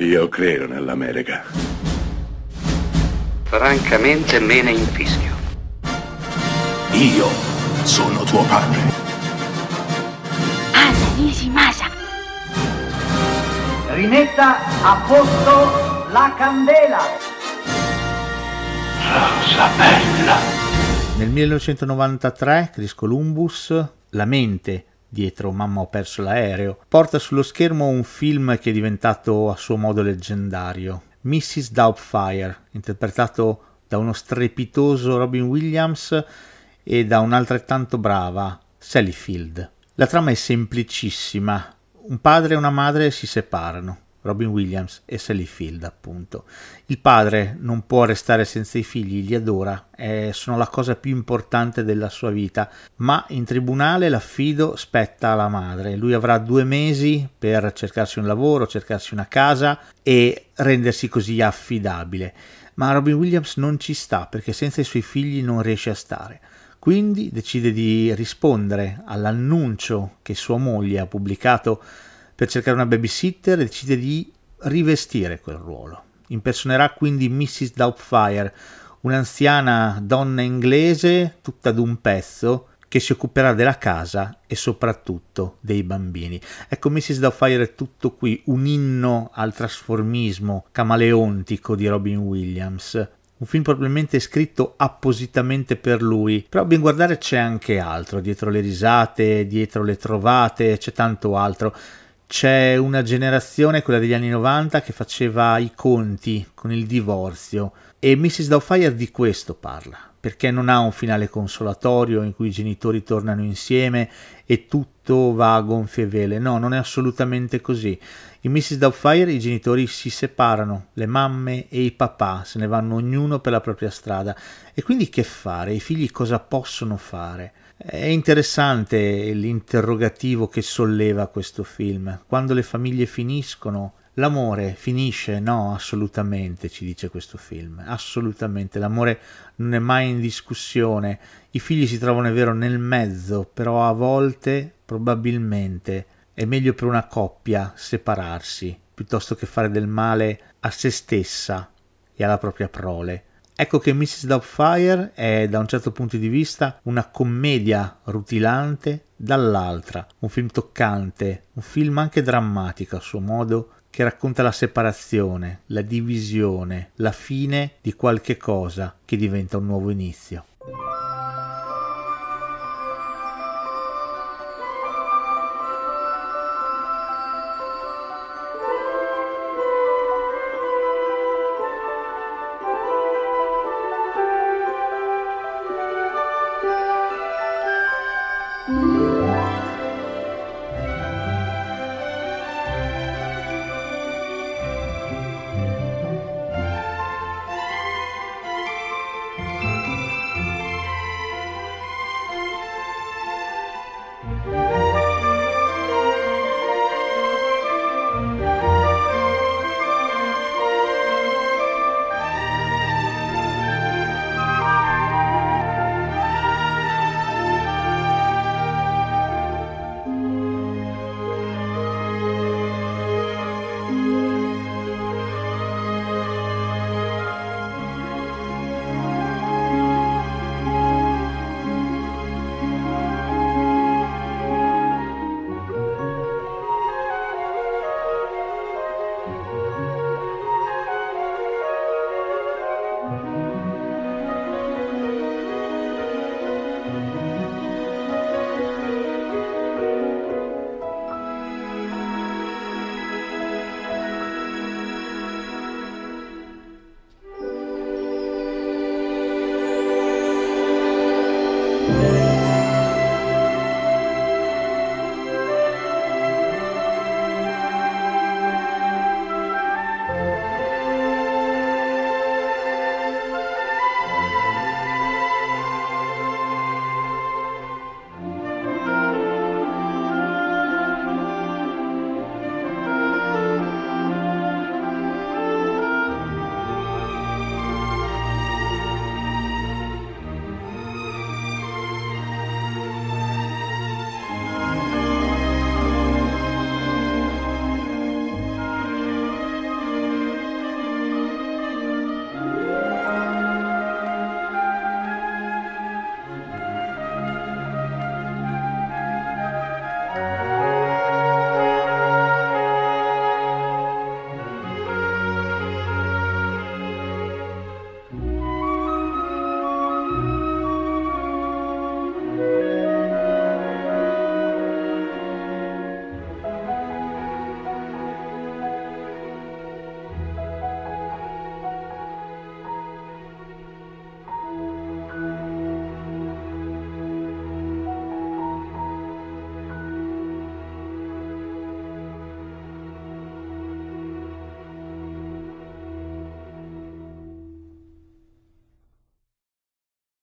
Io credo nell'America. Francamente me ne infischio. Io sono tuo padre. Anna Nishimasa. Rimetta a posto la candela. Rosa bella. Nel 1993 Chris Columbus, La mente dietro Mamma ho perso l'aereo, porta sullo schermo un film che è diventato a suo modo leggendario, Mrs. Doubtfire, interpretato da uno strepitoso Robin Williams e da un'altrettanto brava Sally Field. La trama è semplicissima, un padre e una madre si separano, Robin Williams e Sally Field appunto. Il padre non può restare senza i figli, li adora, sono la cosa più importante della sua vita, ma in tribunale l'affido spetta alla madre. Lui avrà 2 mesi per cercarsi un lavoro, cercarsi una casa e rendersi così affidabile, ma Robin Williams non ci sta perché senza i suoi figli non riesce a stare. Quindi decide di rispondere all'annuncio che sua moglie ha pubblicato per cercare una babysitter, decide di rivestire quel ruolo. Impersonerà quindi Mrs. Doubtfire, un'anziana donna inglese tutta d'un pezzo che si occuperà della casa e soprattutto dei bambini. Ecco, Mrs. Doubtfire è tutto qui, un inno al trasformismo camaleontico di Robin Williams. Un film probabilmente scritto appositamente per lui, però a ben guardare c'è anche altro, dietro le risate, dietro le trovate, c'è tanto altro. C'è una generazione, quella degli anni 90, che faceva i conti con il divorzio e Mrs. Doubtfire di questo parla, perché non ha un finale consolatorio in cui i genitori tornano insieme e tutto va a gonfie vele. No, non è assolutamente così. In Mrs. Doubtfire i genitori si separano, le mamme e i papà se ne vanno ognuno per la propria strada e quindi che fare? I figli cosa possono fare? È interessante l'interrogativo che solleva questo film. Quando le famiglie finiscono, l'amore finisce? No, assolutamente, ci dice questo film. Assolutamente, l'amore non è mai in discussione. I figli si trovano, è vero, nel mezzo, però a volte, probabilmente, è meglio per una coppia separarsi, piuttosto che fare del male a se stessa e alla propria prole. Ecco che Mrs. Doubtfire è, da un certo punto di vista, una commedia rutilante, dall'altra un film toccante, un film anche drammatico a suo modo, che racconta la separazione, la divisione, la fine di qualche cosa che diventa un nuovo inizio.